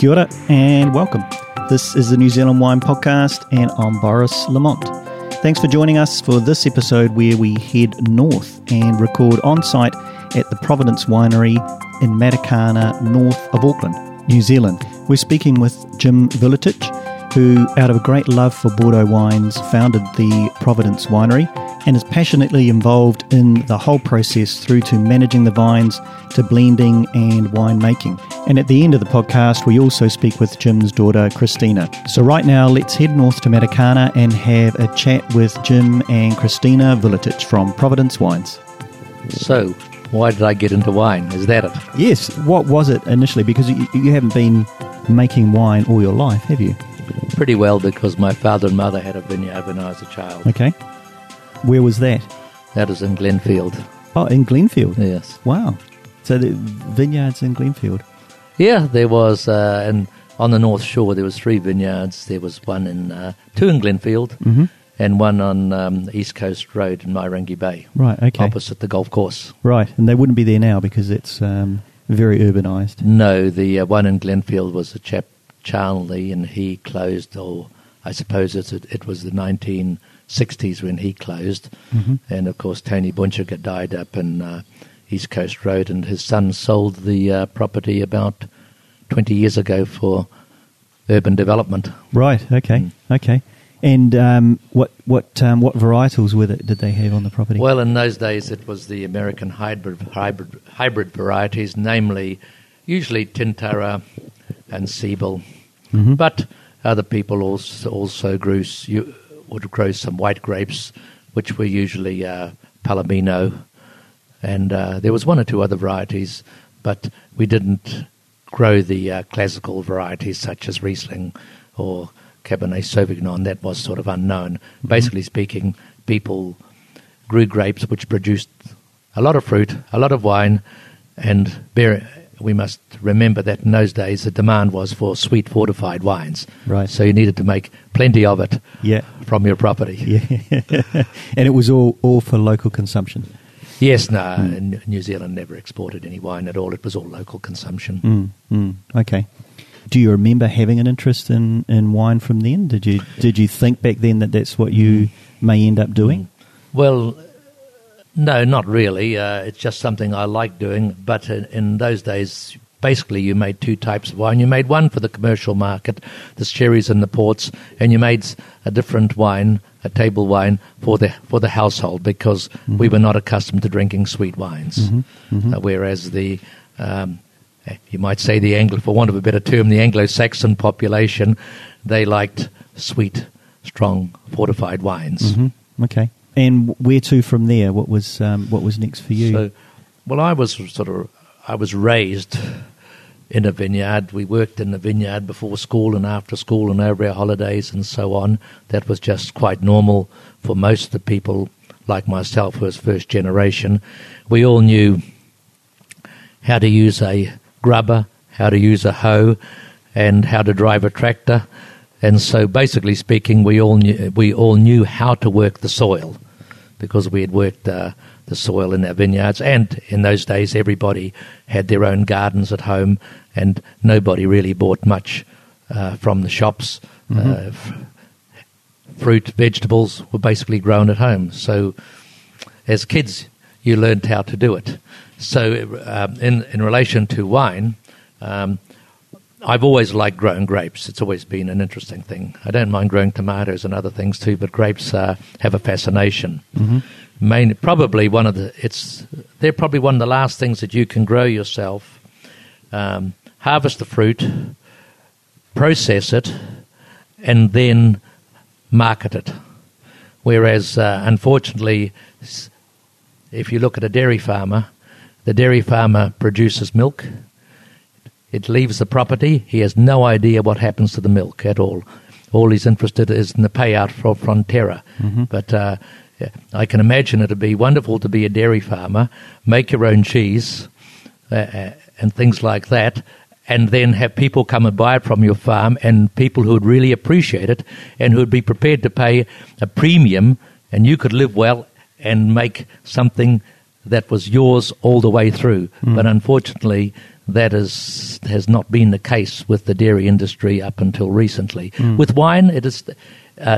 Kia ora and welcome. This is the New Zealand Wine Podcast and I'm Boris Lamont. Thanks for joining us for this episode where we head north and record on site at the Providence Winery in Matakana, north of Auckland, New Zealand. We're speaking with Jim Vuletich, who, out of a great love for Bordeaux wines, founded the Providence Winery and is passionately involved in the whole process through to managing the vines to blending and winemaking. And at the end of the podcast, we also speak with Jim's daughter, Christina. So right now, let's head north to Matakana and have a chat with Jim and Christina Vuletich from Providence Wines. So, why did I get into wine? Is that it? Yes. What was it initially? Because you haven't been making wine all your life, have you? Pretty well, because my father and mother had a vineyard when I was a child. Okay. Where was that? That was in Glenfield. Oh, in Glenfield? Yes. Wow. So the vineyards in Glenfield? Yeah, there was, and on the North Shore there was three vineyards. There was one in, two in Glenfield, mm-hmm. and one on the East Coast Road in Mairangi Bay. Right, okay. Opposite the golf course. Right, and they wouldn't be there now because it's very urbanised. No, the one in Glenfield was a chap Charlie, and he closed, or I suppose it was the 1960s when he closed, mm-hmm. and of course Tony Bunchaker died up in East Coast Road, and his son sold the property about 20 years ago for urban development. Right, okay, okay. And what varietals with it did they have on the property? Well, in those days it was the American hybrid varieties, namely usually Tintara and Siebel, mm-hmm. but other people also would grow some white grapes, which were usually Palomino, and there was one or two other varieties, but we didn't grow the classical varieties such as Riesling or Cabernet Sauvignon. That was sort of unknown. Mm-hmm. Basically speaking, people grew grapes which produced a lot of fruit, a lot of wine, and beer. We must remember that in those days the demand was for sweet fortified wines. Right. So you needed to make plenty of it from your property. Yeah. And it was all for local consumption? Yes, no. Mm. New Zealand never exported any wine at all. It was all local consumption. Mm. Mm. Okay. Do you remember having an interest in wine from then? Did you think back then that that's what you may end up doing? Well, no, not really. It's just something I like doing. But in those days, basically, you made two types of wine. You made one for the commercial market, the sherries and the ports, and you made a different wine, a table wine, for the household, because mm-hmm. we were not accustomed to drinking sweet wines. Mm-hmm. Mm-hmm. Whereas the, you might say the for want of a better term, the Anglo-Saxon population, they liked sweet, strong, fortified wines. Mm-hmm. Okay. And where to from there? What was next for you? So, well, I was raised in a vineyard. We worked in the vineyard before school and after school and over our holidays and so on. That was just quite normal for most of the people like myself, who was first generation. We all knew how to use a grubber, how to use a hoe, and how to drive a tractor. And so, basically speaking, we all knew how to work the soil, because we had worked the soil in our vineyards. And in those days, everybody had their own gardens at home, and nobody really bought much from the shops. Mm-hmm. Fruit, vegetables were basically grown at home. So, as kids, you learned how to do it. So, in relation to wine. I've always liked growing grapes. It's always been an interesting thing. I don't mind growing tomatoes and other things too, but grapes have a fascination. Mm-hmm. They're probably one of the last things that you can grow yourself. Harvest the fruit, process it, and then market it. Whereas, unfortunately, if you look at a dairy farmer, the dairy farmer produces milk. It leaves the property. He has no idea what happens to the milk at all. All he's interested is in the payout for Fonterra. Mm-hmm. But I can imagine it would be wonderful to be a dairy farmer, make your own cheese and things like that, and then have people come and buy it from your farm, and people who would really appreciate it and who would be prepared to pay a premium, and you could live well and make something that was yours all the way through. Mm. But unfortunately, that has not been the case with the dairy industry up until recently. Mm. With wine, it is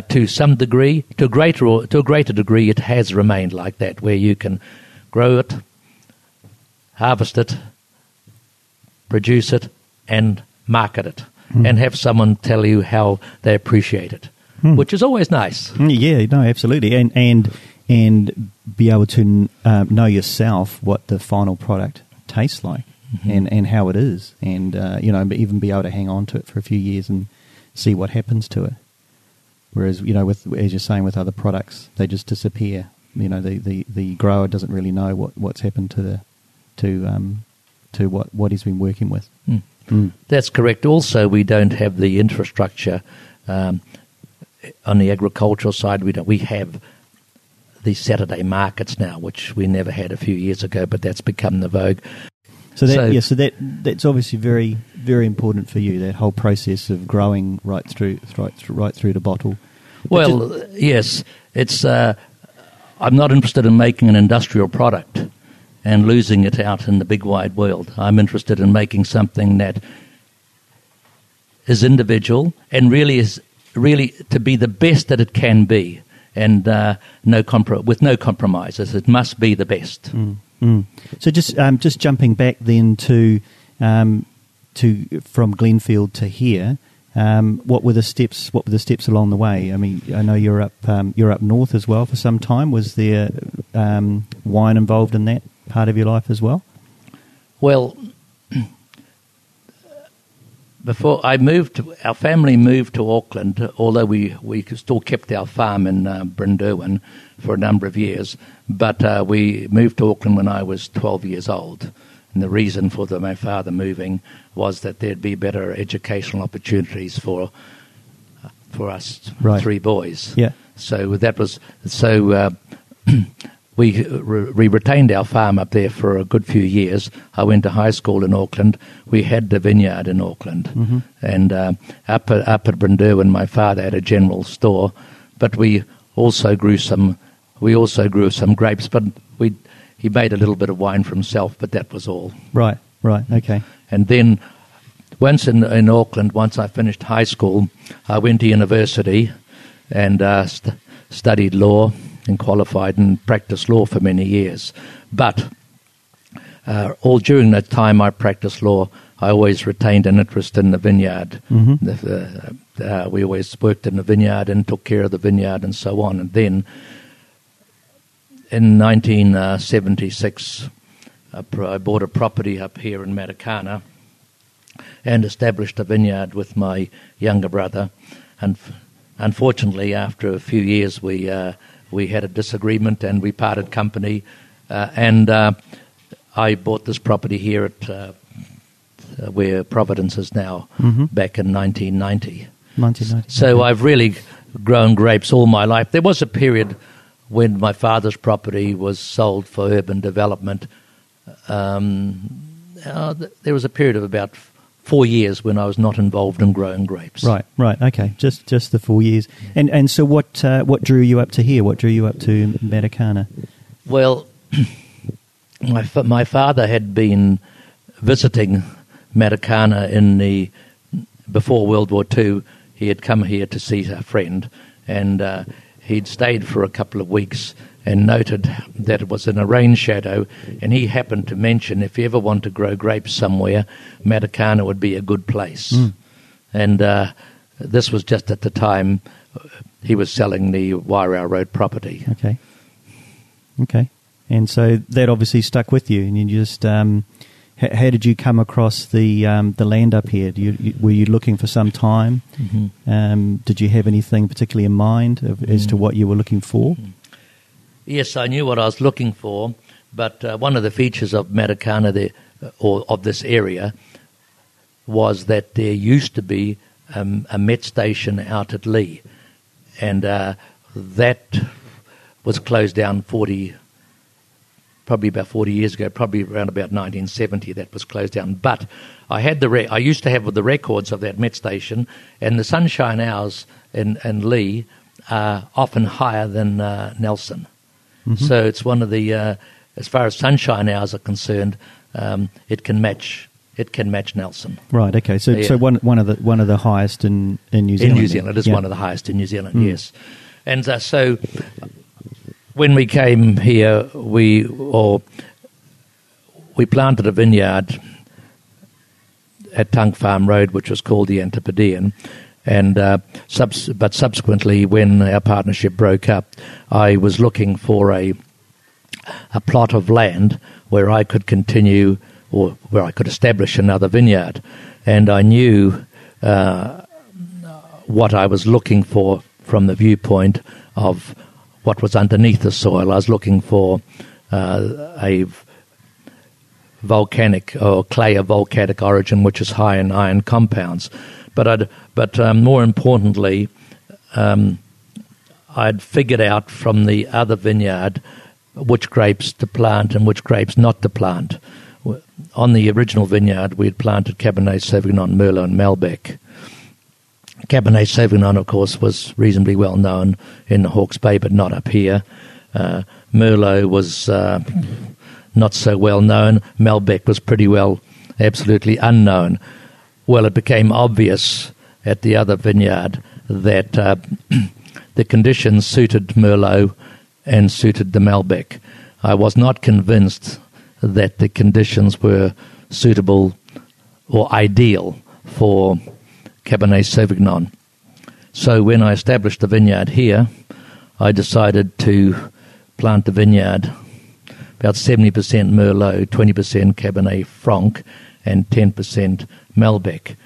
to some degree, to a greater degree, it has remained like that, where you can grow it, harvest it, produce it, and market it, and have someone tell you how they appreciate it, which is always nice. Yeah, no, absolutely, and be able to know yourself what the final product tastes like. Mm-hmm. And how it is, and you know, even be able to hang on to it for a few years and see what happens to it. Whereas, you know, with, as you're saying, with other products, they just disappear. You know, the grower doesn't really know what's happened to what he's been working with. Mm. Mm. That's correct. Also, we don't have the infrastructure on the agricultural side. We have the Saturday markets now, which we never had a few years ago, but that's become the vogue. So that's obviously very, very important for you. That whole process of growing right through to bottle. Well, yes, it's. I'm not interested in making an industrial product and losing it out in the big wide world. I'm interested in making something that is individual and really to be the best that it can be, and with no compromises. It must be the best. Mm. Mm. So just jumping back then to from Glenfield to here, what were the steps? What were the steps along the way? I mean, I know you're up north as well for some time. Was there wine involved in that part of your life as well? Well, before I moved, our family moved to Auckland. Although we still kept our farm in Brandewin for a number of years, but we moved to Auckland when I was 12 years old. And the reason for my father moving was that there'd be better educational opportunities for us three boys. Yeah. So that was we retained our farm up there for a good few years. I went to high school in Auckland. We had the vineyard in Auckland, and up at Brendale, my father had a general store, but we also grew some. We also grew some grapes, but he made a little bit of wine for himself, but that was all. Right, okay. And then once in Auckland, once I finished high school, I went to university and studied law and qualified and practiced law for many years. But all during that time I practiced law, I always retained an interest in the vineyard. Mm-hmm. We always worked in the vineyard and took care of the vineyard and so on. And then in 1976, I bought a property up here in Matakana and established a vineyard with my younger brother. And unfortunately, after a few years, we had a disagreement and we parted company. And I bought this property here at where Providence is now, back in 1990. So I've really grown grapes all my life. There was a period when my father's property was sold for urban development. There was a period of about 4 years when I was not involved in growing grapes. Right, okay, just the 4 years. And so what drew you up to here? What drew you up to Matakana? Well, my father had been visiting Matakana before World War II. He had come here to see a friend, and he'd stayed for a couple of weeks and noted that it was in a rain shadow, and he happened to mention if you ever want to grow grapes somewhere, Matakana would be a good place. Mm. And this was just at the time he was selling the Wairau Road property. Okay. And so that obviously stuck with you, and you just how did you come across the land up here? Were you looking for some time? Mm-hmm. Did you have anything particularly in mind as to what you were looking for? Yes, I knew what I was looking for, but one of the features of Matakana or of this area was that there used to be a Met station out at Lee, and that was closed down probably about 40 years ago, probably around about 1970, that was closed down. But I used to have the records of that Met station, and the sunshine hours in Lee are often higher than Nelson. Mm-hmm. So it's one of the, as far as sunshine hours are concerned, it can match. it can match Nelson. Right. Okay. So, yeah. So one of the highest in New Zealand. In New Zealand, it is one of the highest in New Zealand. Mm. Yes. And so, when we came here, we planted a vineyard at Tung Farm Road, which was called the Antipodean. And but subsequently, when our partnership broke up, I was looking for a plot of land where I could continue, or where I could establish another vineyard. And I knew what I was looking for from the viewpoint of what was underneath the soil. I was looking for a volcanic or clay of volcanic origin, which is high in iron compounds. But more importantly, I'd figured out from the other vineyard which grapes to plant and which grapes not to plant. On the original vineyard, we had planted Cabernet Sauvignon, Merlot, and Malbec. Cabernet Sauvignon, of course, was reasonably well known in the Hawke's Bay, but not up here. Merlot was not so well known. Malbec was pretty well absolutely unknown. Well, it became obvious at the other vineyard that the conditions suited Merlot and suited the Malbec. I was not convinced that the conditions were suitable or ideal for Cabernet Sauvignon. So when I established the vineyard here, I decided to plant the vineyard about 70% Merlot, 20% Cabernet Franc, and 10% Malbec.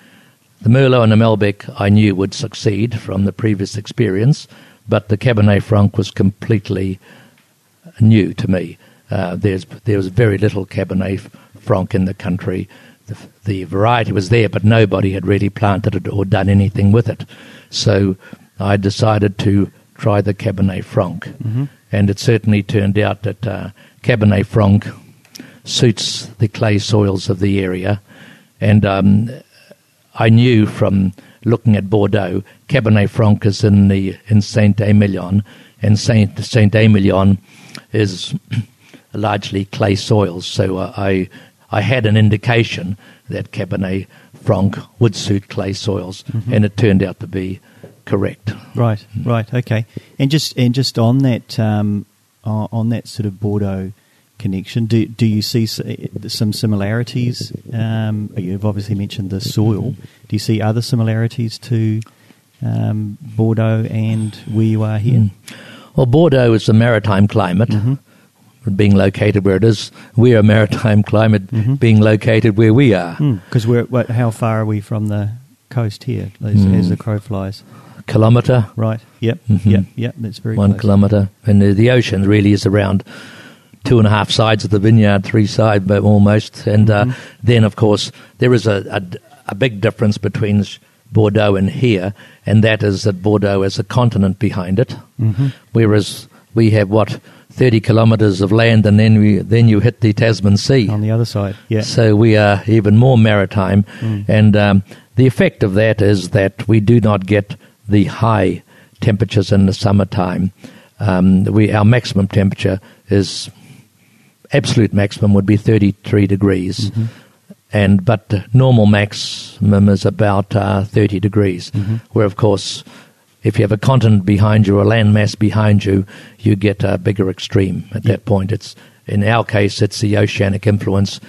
The Merlot and the Malbec I knew would succeed from the previous experience, but the Cabernet Franc was completely new to me. There was very little Cabernet Franc in the country. The variety was there, but nobody had really planted it or done anything with it. So I decided to try the Cabernet Franc, mm-hmm. and it certainly turned out that Cabernet Franc suits the clay soils of the area. And I knew from looking at Bordeaux, Cabernet Franc is in Saint-Emilion, and Saint-Emilion is largely clay soils. So I had an indication that Cabernet Franc would suit clay soils, mm-hmm. and it turned out to be correct. Right, right, okay. And just on that sort of Bordeaux connection, do you see some similarities? You've obviously mentioned the soil. Do you see other similarities to Bordeaux and where you are here? Mm. Well, Bordeaux is a maritime climate, mm-hmm. being located where it is. We're a maritime climate, mm-hmm. being located where we are. Because how far are we from the coast here, as the crow flies? Kilometre. Right, yep, mm-hmm. yep, that's very close. 1 kilometre. And the ocean really is around 2.5 sides of the vineyard, 3 sides almost. And then, of course, there is a big difference between Bordeaux and here, and that is that Bordeaux has a continent behind it, mm-hmm. whereas we have, 30 kilometres of land, and then you hit the Tasman Sea. On the other side, yeah. So we are even more maritime, and the effect of that is that we do not get the high temperatures in the summertime. Our maximum temperature is... absolute maximum would be 33 degrees, mm-hmm. but normal maximum is about 30 degrees, mm-hmm. where, of course, if you have a continent behind you or a landmass behind you, you get a bigger extreme at that point. It's in our case, it's the oceanic influence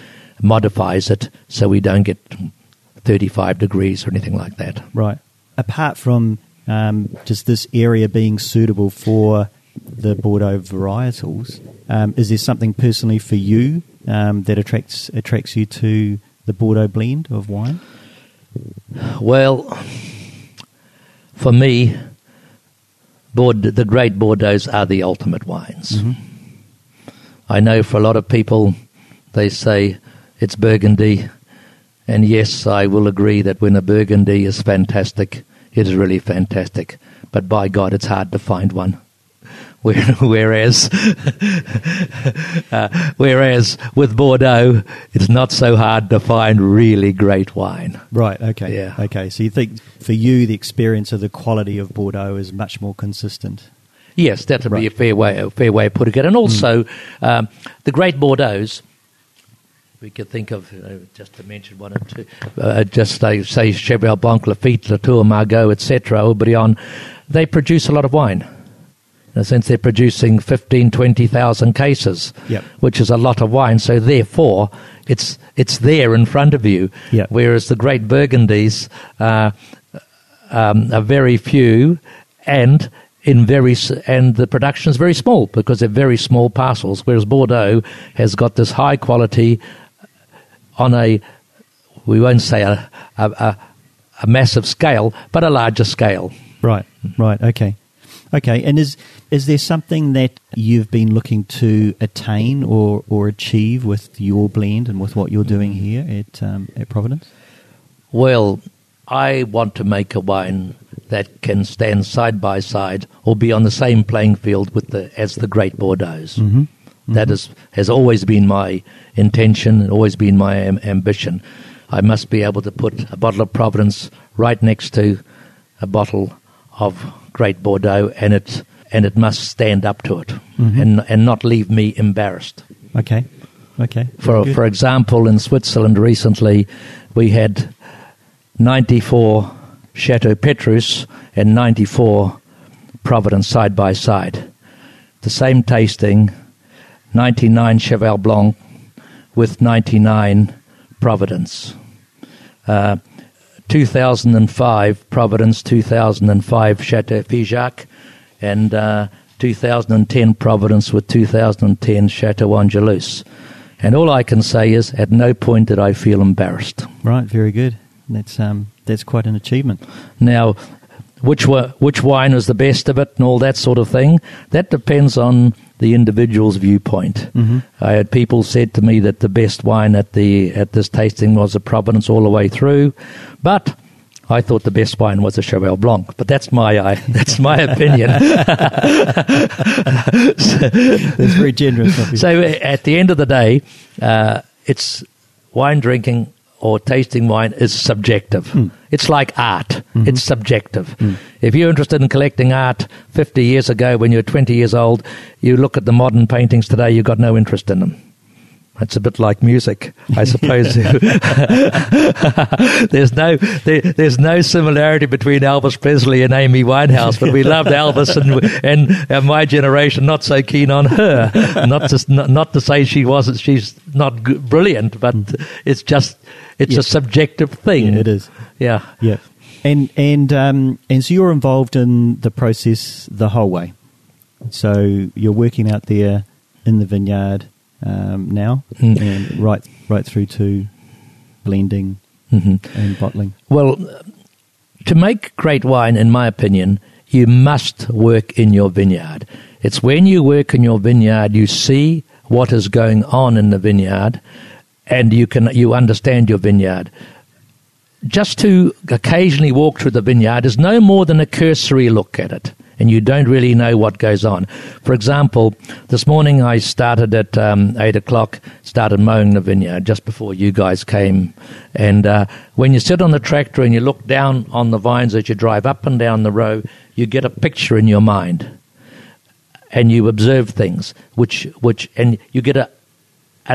modifies it, so we don't get 35 degrees or anything like that. Right. Apart from just this area being suitable for the Bordeaux varietals, is there something personally for you that attracts you to the Bordeaux blend of wine? Well, for me, the great Bordeaux are the ultimate wines. Mm-hmm. I know for a lot of people, they say it's Burgundy, and yes, I will agree that when a Burgundy is fantastic, it is really fantastic, but by God, it's hard to find one. Whereas with Bordeaux, it's not so hard to find really great wine. Right, okay. Yeah. Okay, so you think for you the experience of the quality of Bordeaux is much more consistent? Yes, that would be a fair way of putting it. And also, the great Bordeaux we could think of, just to mention one or two, just they say Cheval Blanc, Lafite, Latour, Margaux, etc., Aubryon, they produce a lot of wine. In a sense, they're producing 15,000, 20,000 cases, yep, which is a lot of wine. So therefore, it's there in front of you. Yep. Whereas the great Burgundies are very few, and the production is very small because they're very small parcels. Whereas Bordeaux has got this high quality on a, we won't say a massive scale, but a larger scale. Right. Right. Okay. Okay, and is there something that you've been looking to attain or achieve with your blend and with what you're doing here at Providence? Well, I want to make a wine that can stand side by side or be on the same playing field with as the great Bordeaux. Mm-hmm. Mm-hmm. That has always been my intention and always been my ambition. I must be able to put a bottle of Providence right next to a bottle of great Bordeaux, and it must stand up to it, mm-hmm, and not leave me embarrassed. Okay. For example, in Switzerland recently, we had 94 Chateau Petrus and 94 Providence side by side, the same tasting, 99 Cheval Blanc with 99 Providence. 2005 Providence, 2005 Chateau Figeac, and 2010 Providence with 2010 Chateau Angelus. And all I can say is, at no point did I feel embarrassed. Right, very good. That's quite an achievement. Now, which wine was the best of it and all that sort of thing, that depends on the individual's viewpoint. Mm-hmm. I had people said to me that the best wine at this tasting was a Providence all the way through, but I thought the best wine was a Cheval Blanc. But that's my opinion. That's very generous of you. So at the end of the day, it's wine drinking or tasting wine is subjective. Mm. It's like art. Mm-hmm. It's subjective. Mm. If you're interested in collecting art 50 years ago when you're 20 years old, you look at the modern paintings today, you've got no interest in them. It's a bit like music, I suppose. There's no similarity between Elvis Presley and Amy Winehouse, but we loved Elvis, and my generation not so keen on her. Not to say she's not brilliant, but it's a subjective thing. Yeah, it is. Yeah. Yeah. And so you're involved in the process the whole way. So you're working out there in the vineyard now, and right through to blending, mm-hmm, and bottling. Well, to make great wine, in my opinion, you must work in your vineyard. It's when you work in your vineyard, you see what is going on in the vineyard, and you understand your vineyard. Just to occasionally walk through the vineyard is no more than a cursory look at it, and you don't really know what goes on. For example, this morning I started at 8 o'clock, started mowing the vineyard just before you guys came. And when you sit on the tractor and you look down on the vines as you drive up and down the row, you get a picture in your mind, and you observe things, which and you get a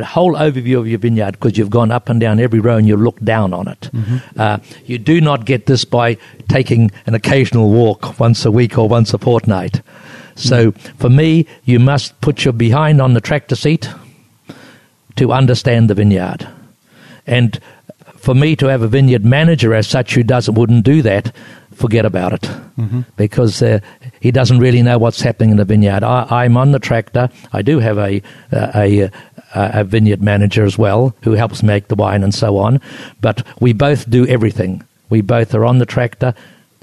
whole overview of your vineyard because you've gone up and down every row and you look down on it. Mm-hmm. You do not get this by taking an occasional walk once a week or once a fortnight. So for me, you must put your behind on the tractor seat to understand the vineyard. And for me to have a vineyard manager as such who wouldn't do that, forget about it, mm-hmm, because he doesn't really know what's happening in the vineyard. I'm on the tractor. I do have a vineyard manager as well who helps make the wine and so on, but we both do everything. We both are on the tractor.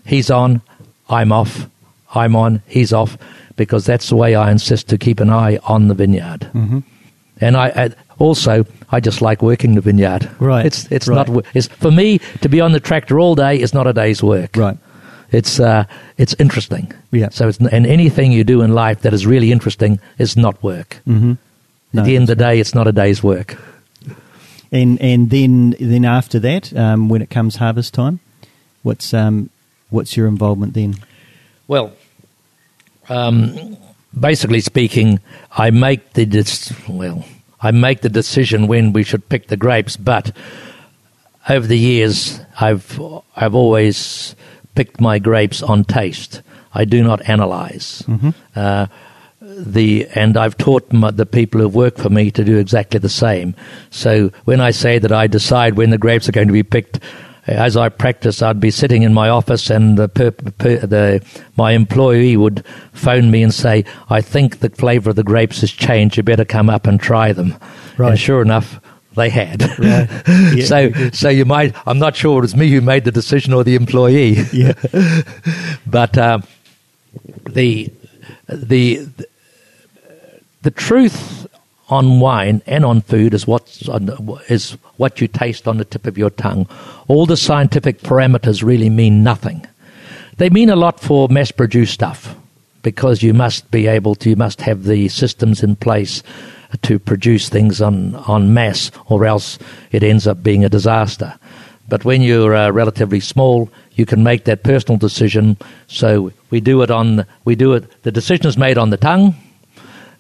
He's on, I'm off. I'm on, he's off, because that's the way I insist to keep an eye on the vineyard. Mm-hmm. And I just like working the vineyard. Right. It's right. For me to be on the tractor all day is not a day's work. Right. It's interesting. Yeah. So and anything you do in life that is really interesting is not work. Mm-hmm. No, at the end of the day, it's not a day's work. And then after that, when it comes harvest time, what's your involvement then? Well, basically speaking, I make I make the decision when we should pick the grapes, but over the years, I've always picked my grapes on taste. I do not analyze. Mm-hmm. And I've taught the people who work for me to do exactly the same. So when I say that I decide when the grapes are going to be picked, as I practice, I'd be sitting in my office and my employee would phone me and say, I think the flavour of the grapes has changed, you better come up and try them. Right. And sure enough, they had. Right. Yeah. So you might, I'm not sure it was me who made the decision or the employee. Yeah. But the truth on wine and on food is what you taste on the tip of your tongue. All the scientific parameters really mean nothing. They mean a lot for mass-produced stuff because you must have the systems in place to produce things on mass, or else it ends up being a disaster. But when you're relatively small, you can make that personal decision. So the decision is made on the tongue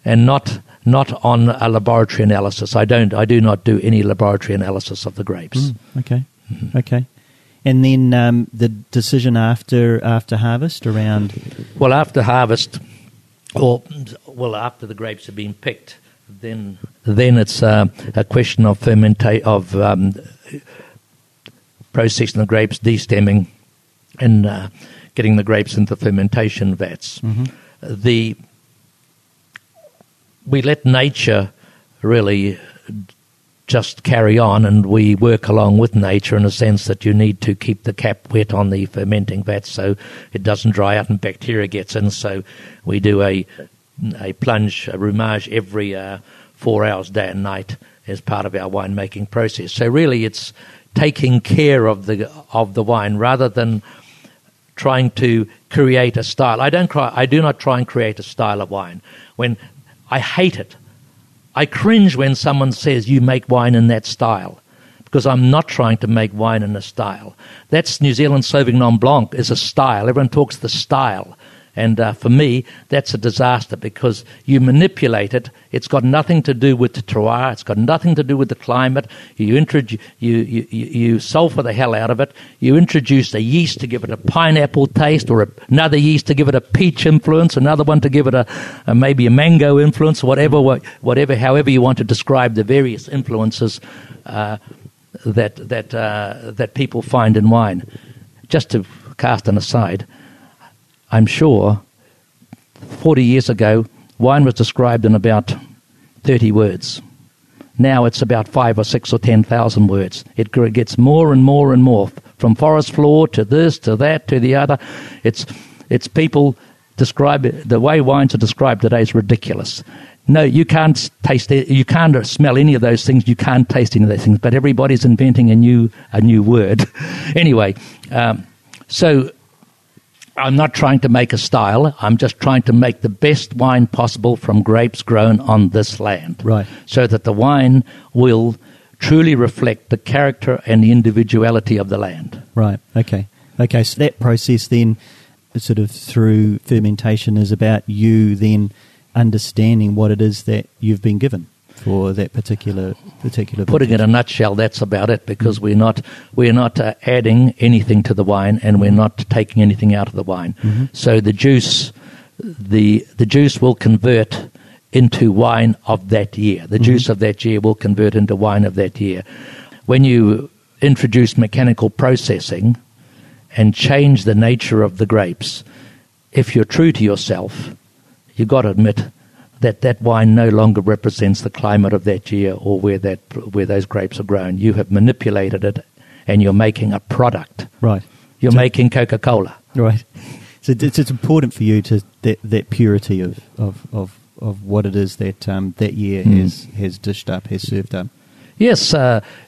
and not on a laboratory analysis. I do not do any laboratory analysis of the grapes. Okay. Mm-hmm. Okay. And then the decision after harvest around... Well, after harvest, or after the grapes have been picked, then it's a question of processing the grapes, destemming, and getting the grapes into fermentation vats. Mm-hmm. We let nature really just carry on, and we work along with nature in a sense that you need to keep the cap wet on the fermenting vat so it doesn't dry out and bacteria gets in. So we do a plunge, a rumage every 4 hours, day and night, as part of our winemaking process. So really, it's taking care of the wine rather than trying to create a style. I do not try and create a style of wine. I hate it. I cringe when someone says you make wine in that style, because I'm not trying to make wine in a style. That's New Zealand Sauvignon Blanc is a style. Everyone talks the style. And for me, that's a disaster because you manipulate it. It's got nothing to do with the terroir. It's got nothing to do with the climate. You sulfur the hell out of it. You introduce a yeast to give it a pineapple taste, or another yeast to give it a peach influence, another one to give it maybe a mango influence, whatever, however you want to describe the various influences that people find in wine. Just to cast an aside, I'm sure 40 years ago, wine was described in about 30 words. Now it's about 5 or 6 or 10,000 words. It gets more and more and more, from forest floor to this, to that, to the other. It's people describe it. The way wines are described today is ridiculous. No, you can't taste it. You can't smell any of those things. You can't taste any of those things. But everybody's inventing a new word. Anyway, so I'm not trying to make a style. I'm just trying to make the best wine possible from grapes grown on this land. Right. So that the wine will truly reflect the character and the individuality of the land. Right. Okay. Okay. So that process then, sort of through fermentation, is about you then understanding what it is that you've been given for that particular. Putting it in a nutshell, that's about it, because we're not adding anything to the wine, and we're not taking anything out of the wine. Mm-hmm. So the juice will convert into wine of that year. The mm-hmm. juice of that year will convert into wine of that year. When you introduce mechanical processing and change the nature of the grapes, if you're true to yourself, you've got to admit that wine no longer represents the climate of that year or where those grapes are grown. You have manipulated it, and you're making a product. Right. You're making Coca-Cola. Right. So it's important for you to that purity of what it is that that year has dished up, has served up. Yes.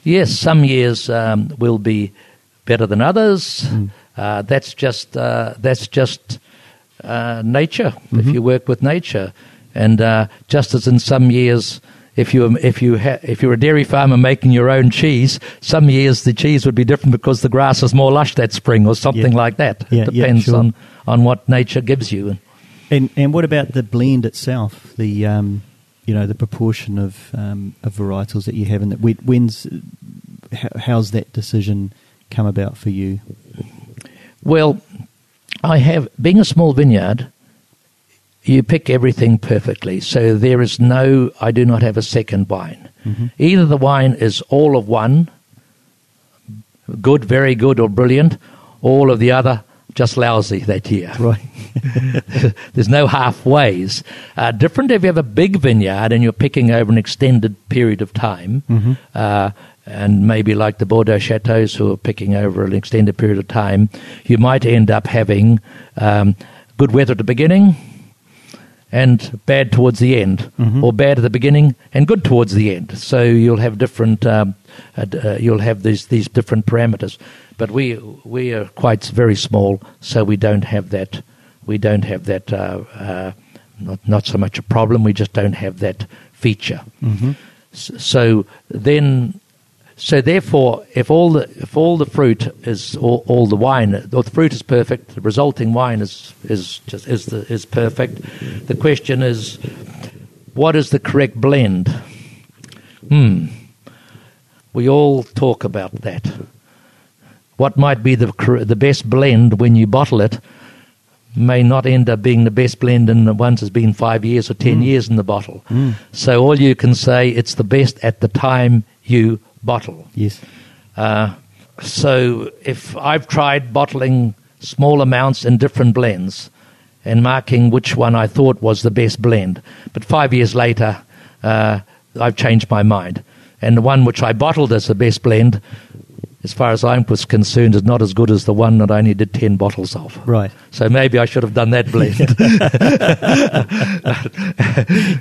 Yes. Some years will be better than others. Mm. That's just nature. Mm-hmm. If you work with nature. And just as in some years, if you're a dairy farmer making your own cheese, some years the cheese would be different because the grass is more lush that spring, or something like that. Yeah, it depends on what nature gives you. And what about the blend itself? The you know, the proportion of varietals that you have, and that how's that decision come about for you? Well, I have, being a small vineyard, you pick everything perfectly. So there is no, I do not have a second wine. Mm-hmm. Either the wine is all of one, good, very good, or brilliant, all of the other, just lousy that year. Right. There's no halfways. Different if you have a big vineyard and you're picking over an extended period of time, mm-hmm. And maybe like the Bordeaux Chateaus who are picking over an extended period of time, you might end up having good weather at the beginning and bad towards the end, mm-hmm. or bad at the beginning and good towards the end. So you'll have different, you'll have these different parameters. But we are quite very small, so we don't have that. We don't have that. Not so much a problem. We just don't have that feature. Mm-hmm. So therefore, if all the fruit is all the wine, or the fruit is perfect, the resulting wine is perfect. The question is, what is the correct blend? We all talk about that. What might be the best blend when you bottle it may not end up being the best blend in the ones that's been 5 years or 10 years in the bottle. So all you can say, it's the best at the time you bottle. Yes. So if I've tried bottling small amounts in different blends and marking which one I thought was the best blend, but 5 years later I've changed my mind. And the one which I bottled as the best blend, as far as I'm concerned, is not as good as the one that I only did 10 bottles of. Right. So maybe I should have done that blend.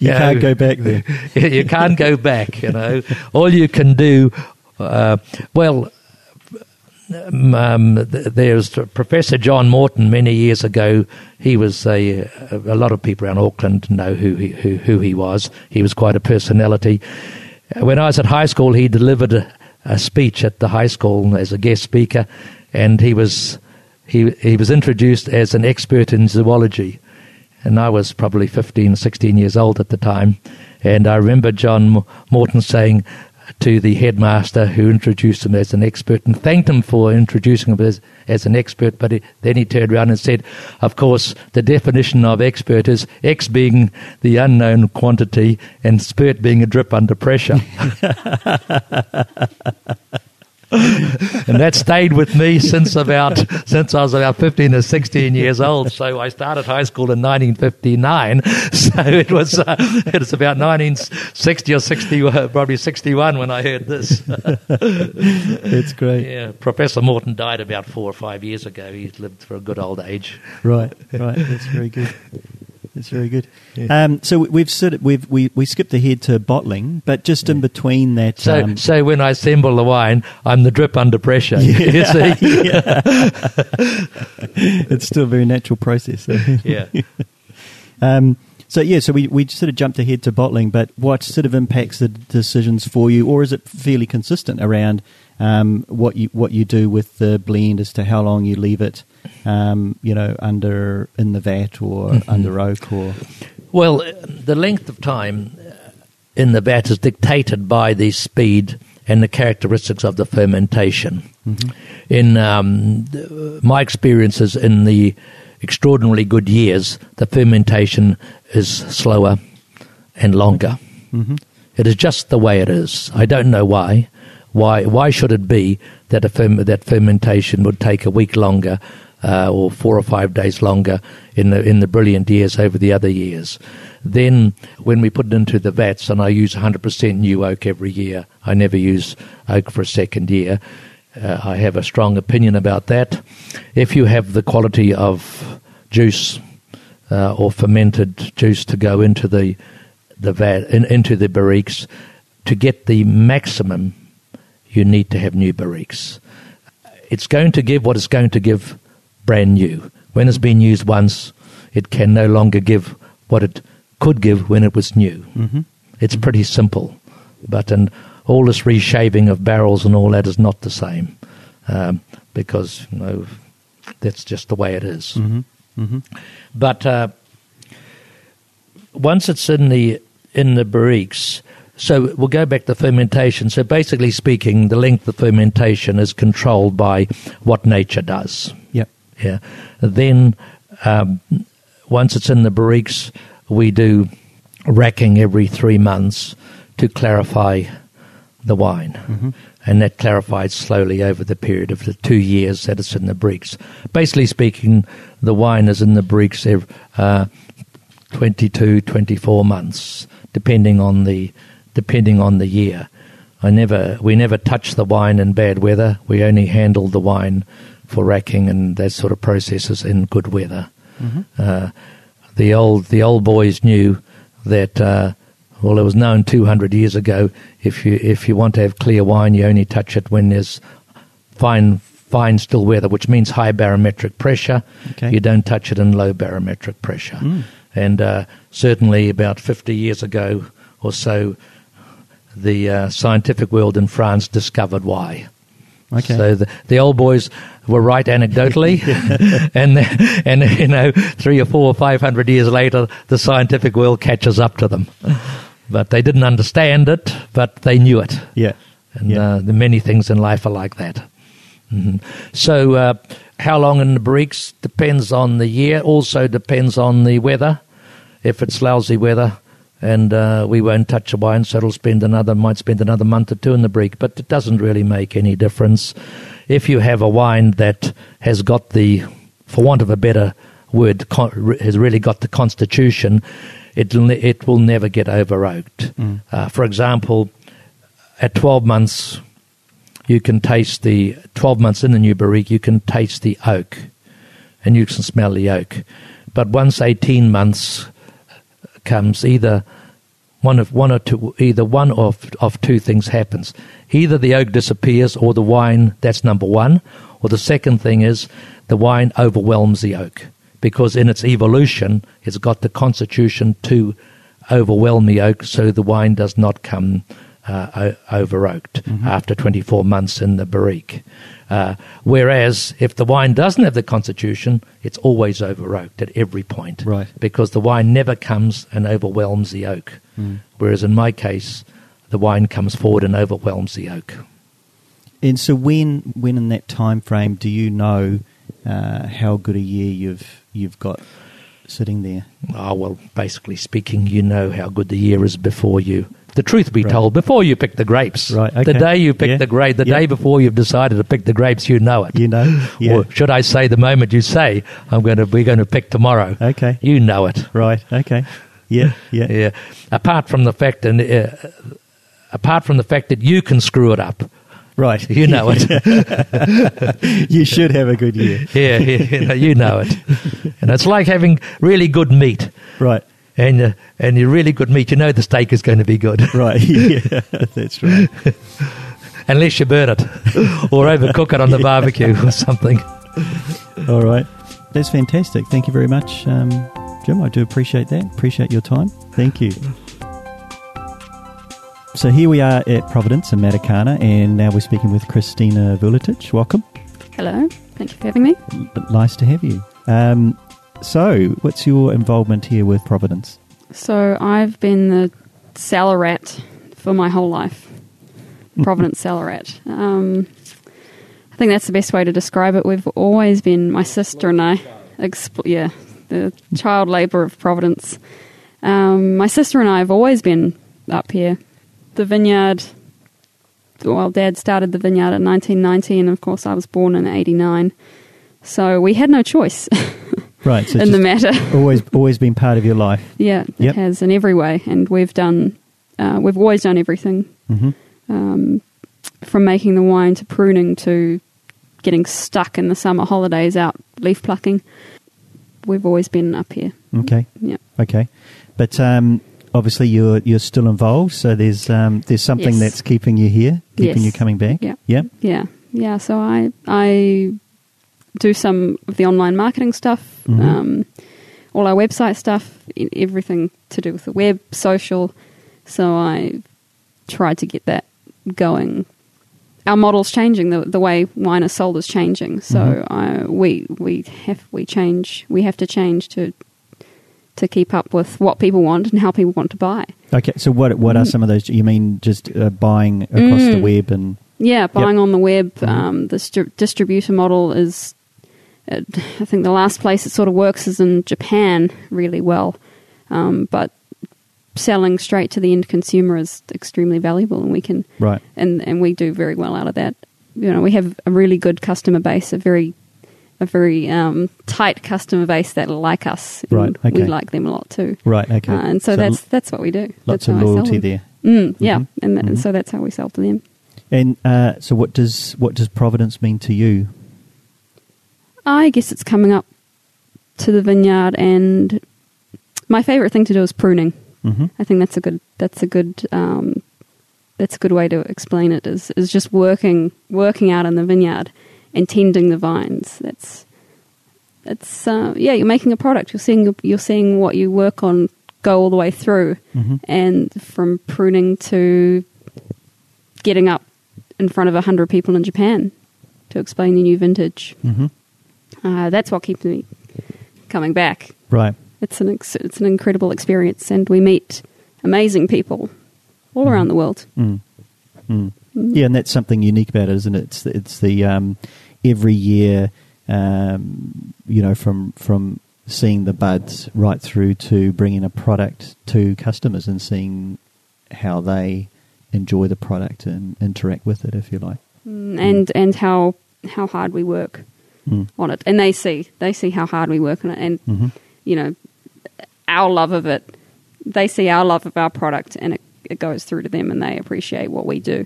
You can't go back there. You can't go back, you know. All you can do, there's Professor John Morton many years ago. He was a lot of people around Auckland know who he was. He was quite a personality. When I was at high school, he delivered a speech at the high school as a guest speaker, and he was introduced as an expert in zoology, and I was probably 15, 16 years old at the time, and I remember John Morton saying to the headmaster who introduced him as an expert and thanked him for introducing him as an expert, but then he turned around and said, of course, the definition of expert is X being the unknown quantity and spurt being a drip under pressure. And that stayed with me since I was about 15 or 16 years old. So I started high school in 1959. So it was about 1960 or 61, probably 61 when I heard this. That's great. Yeah, Professor Morton died about 4 or 5 years ago. He lived for a good old age. Right. That's very good. That's very good. Yeah. So we skipped ahead to bottling, but just in between that. So when I assemble the wine, I'm the drip under pressure. Yeah. You see? Yeah. It's still a very natural process. Yeah. So we sort of jumped ahead to bottling, but what sort of impacts the decisions for you, or is it fairly consistent around what you do with the blend as to how long you leave it, in the vat or under oak or? Well, the length of time in the vat is dictated by the speed and the characteristics of the fermentation. Mm-hmm. In my experiences in the extraordinarily good years, the fermentation is slower and longer. Mm-hmm. It is just the way it is. I don't know why. Why should it be that that fermentation would take a week longer or 4 or 5 days longer in the brilliant years over the other years? Then when we put it into the vats, and I use 100% new oak every year, I never use oak for a second year. I have a strong opinion about that. If you have the quality of juice or fermented juice to go into the vat, into the barriques, to get the maximum, you need to have new barriques. It's going to give what it's going to give brand new. When it's been used once, it can no longer give what it could give when it was new. Mm-hmm. It's pretty simple. But all this reshaving of barrels and all that is not the same because that's just the way it is. Mm-hmm. Mm-hmm. But once it's in the in the barriques. So we'll go back to fermentation. So basically speaking, the length of fermentation is controlled by what nature does. Yep. Yeah. Then once it's in the barriques, we do racking every 3 months to clarify the wine. Mm-hmm. And that clarifies slowly over the period of the 2 years that it's in the barriques. Basically speaking, the wine is in the barriques 22, 24 months, depending on the year. We never touch the wine in bad weather. We only handle the wine for racking and that sort of processes in good weather. Mm-hmm. The old boys knew that. Well, it was known 200 years ago. If you want to have clear wine, you only touch it when there's fine still weather, which means high barometric pressure. Okay. You don't touch it in low barometric pressure. Mm. And certainly about 50 years ago or so, the scientific world in France discovered why. Okay. So the old boys were right anecdotally, and you know, 300 or 400 or 500 years later, the scientific world catches up to them. But they didn't understand it, but they knew it. Yeah. And the many things in life are like that. Mm-hmm. So how long in the barriques depends on the year, also depends on the weather. If it's lousy weather, and we won't touch the wine, so it'll might spend another month or two in the barrique, but it doesn't really make any difference. If you have a wine that has got the, for want of a better word, has really got the constitution, it will never get over-oaked. Mm. For example, at 12 months, you can taste 12 months in the new barrique, you can taste the oak, and you can smell the oak. But once 18 months comes, either one of two things happens. Either the oak disappears or the wine, that's number one, or the second thing is the wine overwhelms the oak, because in its evolution it's got the constitution to overwhelm the oak, so the wine does not come over-oaked mm-hmm. after 24 months in the barrique. Whereas if the wine doesn't have the constitution, it's always over-oaked at every point, right? Because the wine never comes and overwhelms the oak. Mm. Whereas in my case, the wine comes forward and overwhelms the oak. And so when in that time frame do you know how good a year you've got sitting there? Oh, well, basically speaking, you know how good the year is before you. The truth be told, before you pick the grapes, right, okay. The day you pick the grape, the day before you've decided to pick the grapes, you know it. You know, yeah. Or should I say, the moment you say, we're going to pick tomorrow, okay, you know it, right? Okay, yeah. Apart from the fact that you can screw it up. Right. You know it. You should have a good year. Yeah, you know it. And it's like having really good meat. Right. And you're really good meat, you know the steak is going to be good. Right, yeah, that's right. Unless you burn it or overcook it on the barbecue or something. All right. That's fantastic. Thank you very much, Jim. I do appreciate that. Appreciate your time. Thank you. So here we are at Providence in Matakana, and now we're speaking with Christina Vuletic. Welcome. Hello. Thank you for having me. Nice to have you. So what's your involvement here with Providence? So I've been the cellar rat for my whole life, Providence cellar rat. I think that's the best way to describe it. We've always been, my sister and I, the child labour of Providence. My sister and I have always been up here. The vineyard, well, Dad started the vineyard in 1990, and of course I was born in 89, so we had no choice right, so in the matter. always been part of your life. Yeah, yep. It has in every way, and we've always done everything, mm-hmm. From making the wine to pruning to getting stuck in the summer holidays out leaf plucking. We've always been up here. Okay. Yeah. Okay, but obviously, you're still involved, so there's something that's keeping you here, you coming back. Yeah, yeah, yeah, yeah. So I do some of the online marketing stuff, mm-hmm. All our website stuff, everything to do with the web, social. So I tried to get that going. Our model's changing. The way wine is sold is changing. So mm-hmm. we have to change to to keep up with what people want and how people want to buy. Okay, so what are some of those? You mean just buying across the web and... Yeah, buying on the web. This distributor model is, I think the last place it sort of works is in Japan really well, but selling straight to the end consumer is extremely valuable, and we can and we do very well out of that. You know, we have a really good customer base, a very tight customer base that like us. And we like them a lot too. Right. Okay. And so that's what we do. Lots of loyalty there. So that's how we sell to them. And so what does Providence mean to you? I guess it's coming up to the vineyard, and my favourite thing to do is pruning. Mm-hmm. I think that's a good way to explain it. Is just working out in the vineyard and tending the vines. That's you're making a product. You're seeing what you work on go all the way through, and from pruning to getting up in front of 100 people in Japan to explain the new vintage. That's what keeps me coming back. Right. It's an incredible experience, and we meet amazing people all around the world. Yeah, and that's something unique about it, isn't it? It's the every year, from seeing the buds right through to bringing a product to customers and seeing how they enjoy the product and interact with it, if you like, and how hard we work on it, and they see how hard we work on it, and you know, our love of it, they see our love of our product, and it goes through to them, and they appreciate what we do.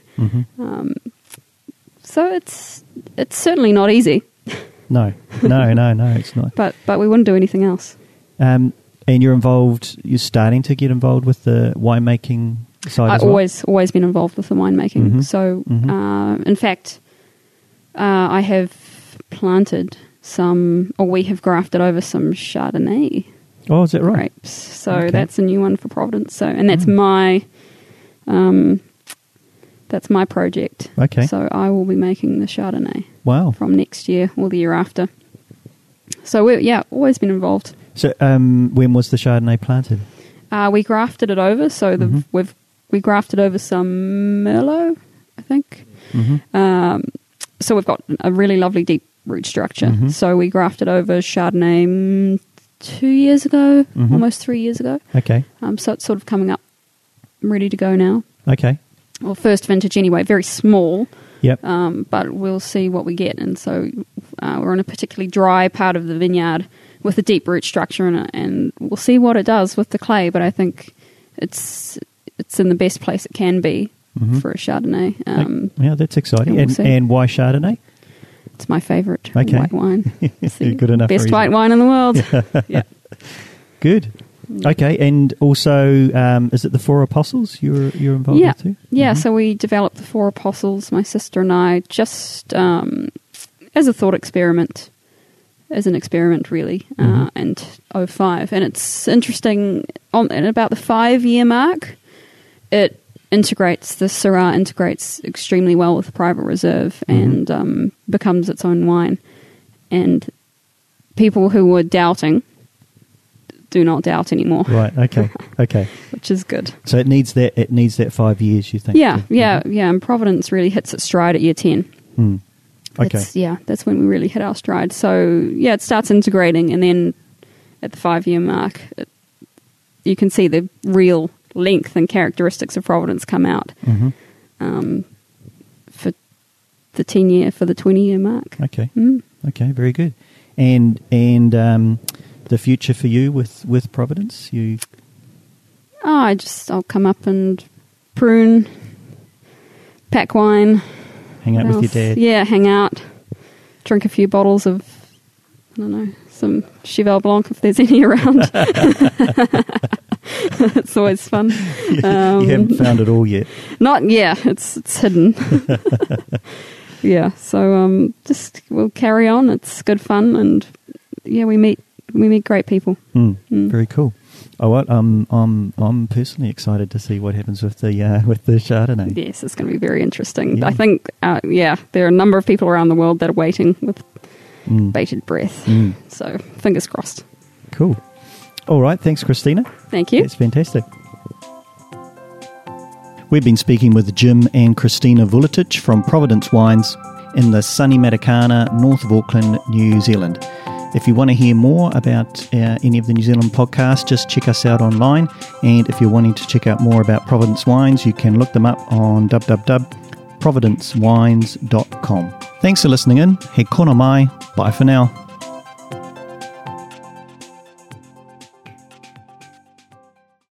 So it's certainly not easy. No, it's not. But we wouldn't do anything else. And you're involved. You're starting to get involved with the winemaking. I've always been involved with the winemaking. In fact, I have planted we have grafted over some Chardonnay. Oh, is that right? Grapes. So that's a new one for Providence. So, and that's my project. Okay. So I will be making the Chardonnay. Wow. From next year or the year after. So we're always been involved. So when was the Chardonnay planted? We grafted it over. So we grafted over some Merlot, I think. So we've got a really lovely deep root structure. So we grafted over Chardonnay 2 years ago, almost 3 years ago. Okay. So it's sort of coming up, I'm ready to go now. Okay. Well, first vintage anyway, very small. Yep. But we'll see what we get. And so we're in a particularly dry part of the vineyard with a deep root structure in it, and we'll see what it does with the clay, but I think it's in the best place it can be for a Chardonnay. Yeah, that's exciting. And why Chardonnay? It's my favourite white wine. It's the good enough best reason. White wine in the world. Yeah. Good. Okay, and also, is it the Four Apostles you're involved with too? Yeah, so we developed the Four Apostles, my sister and I, just as a thought experiment. As an experiment, really, and 05. And it's interesting, at about the 5-year mark, the Syrah integrates extremely well with the private reserve and becomes its own wine. And people who were doubting do not doubt anymore. Right, okay. Which is good. So it needs that 5 years, you think? Yeah, and Providence really hits its stride at year 10. Mm. Okay. That's when we really hit our stride. So, it starts integrating, and then at the 5-year mark, you can see the real length and characteristics of Providence come out for the 10-year, for the 20-year mark. Okay. Okay, very good. And the future for you with Providence? I'll come up and prune, pack wine. Hang out with your dad. Yeah, hang out. Drink a few bottles of, I don't know, some Cheval Blanc if there's any around. It's always fun. You haven't found it all yet. Not yet. It's hidden. Yeah, so we'll carry on. It's good fun, and we meet great people. Very cool. Oh, well, I'm personally excited to see what happens with the Chardonnay. Yes, it's going to be very interesting. Yeah. I think, there are a number of people around the world that are waiting with bated breath. So, fingers crossed. Cool. All right. Thanks, Christina. Thank you. It's fantastic. We've been speaking with Jim and Christina Vuletich from Providence Wines in the sunny Matakana, north of Auckland, New Zealand. If you want to hear more about any of the New Zealand podcasts, just check us out online. And if you're wanting to check out more about Providence Wines, you can look them up on www.providencewines.com. Thanks for listening in. He kona mai. Bye for now.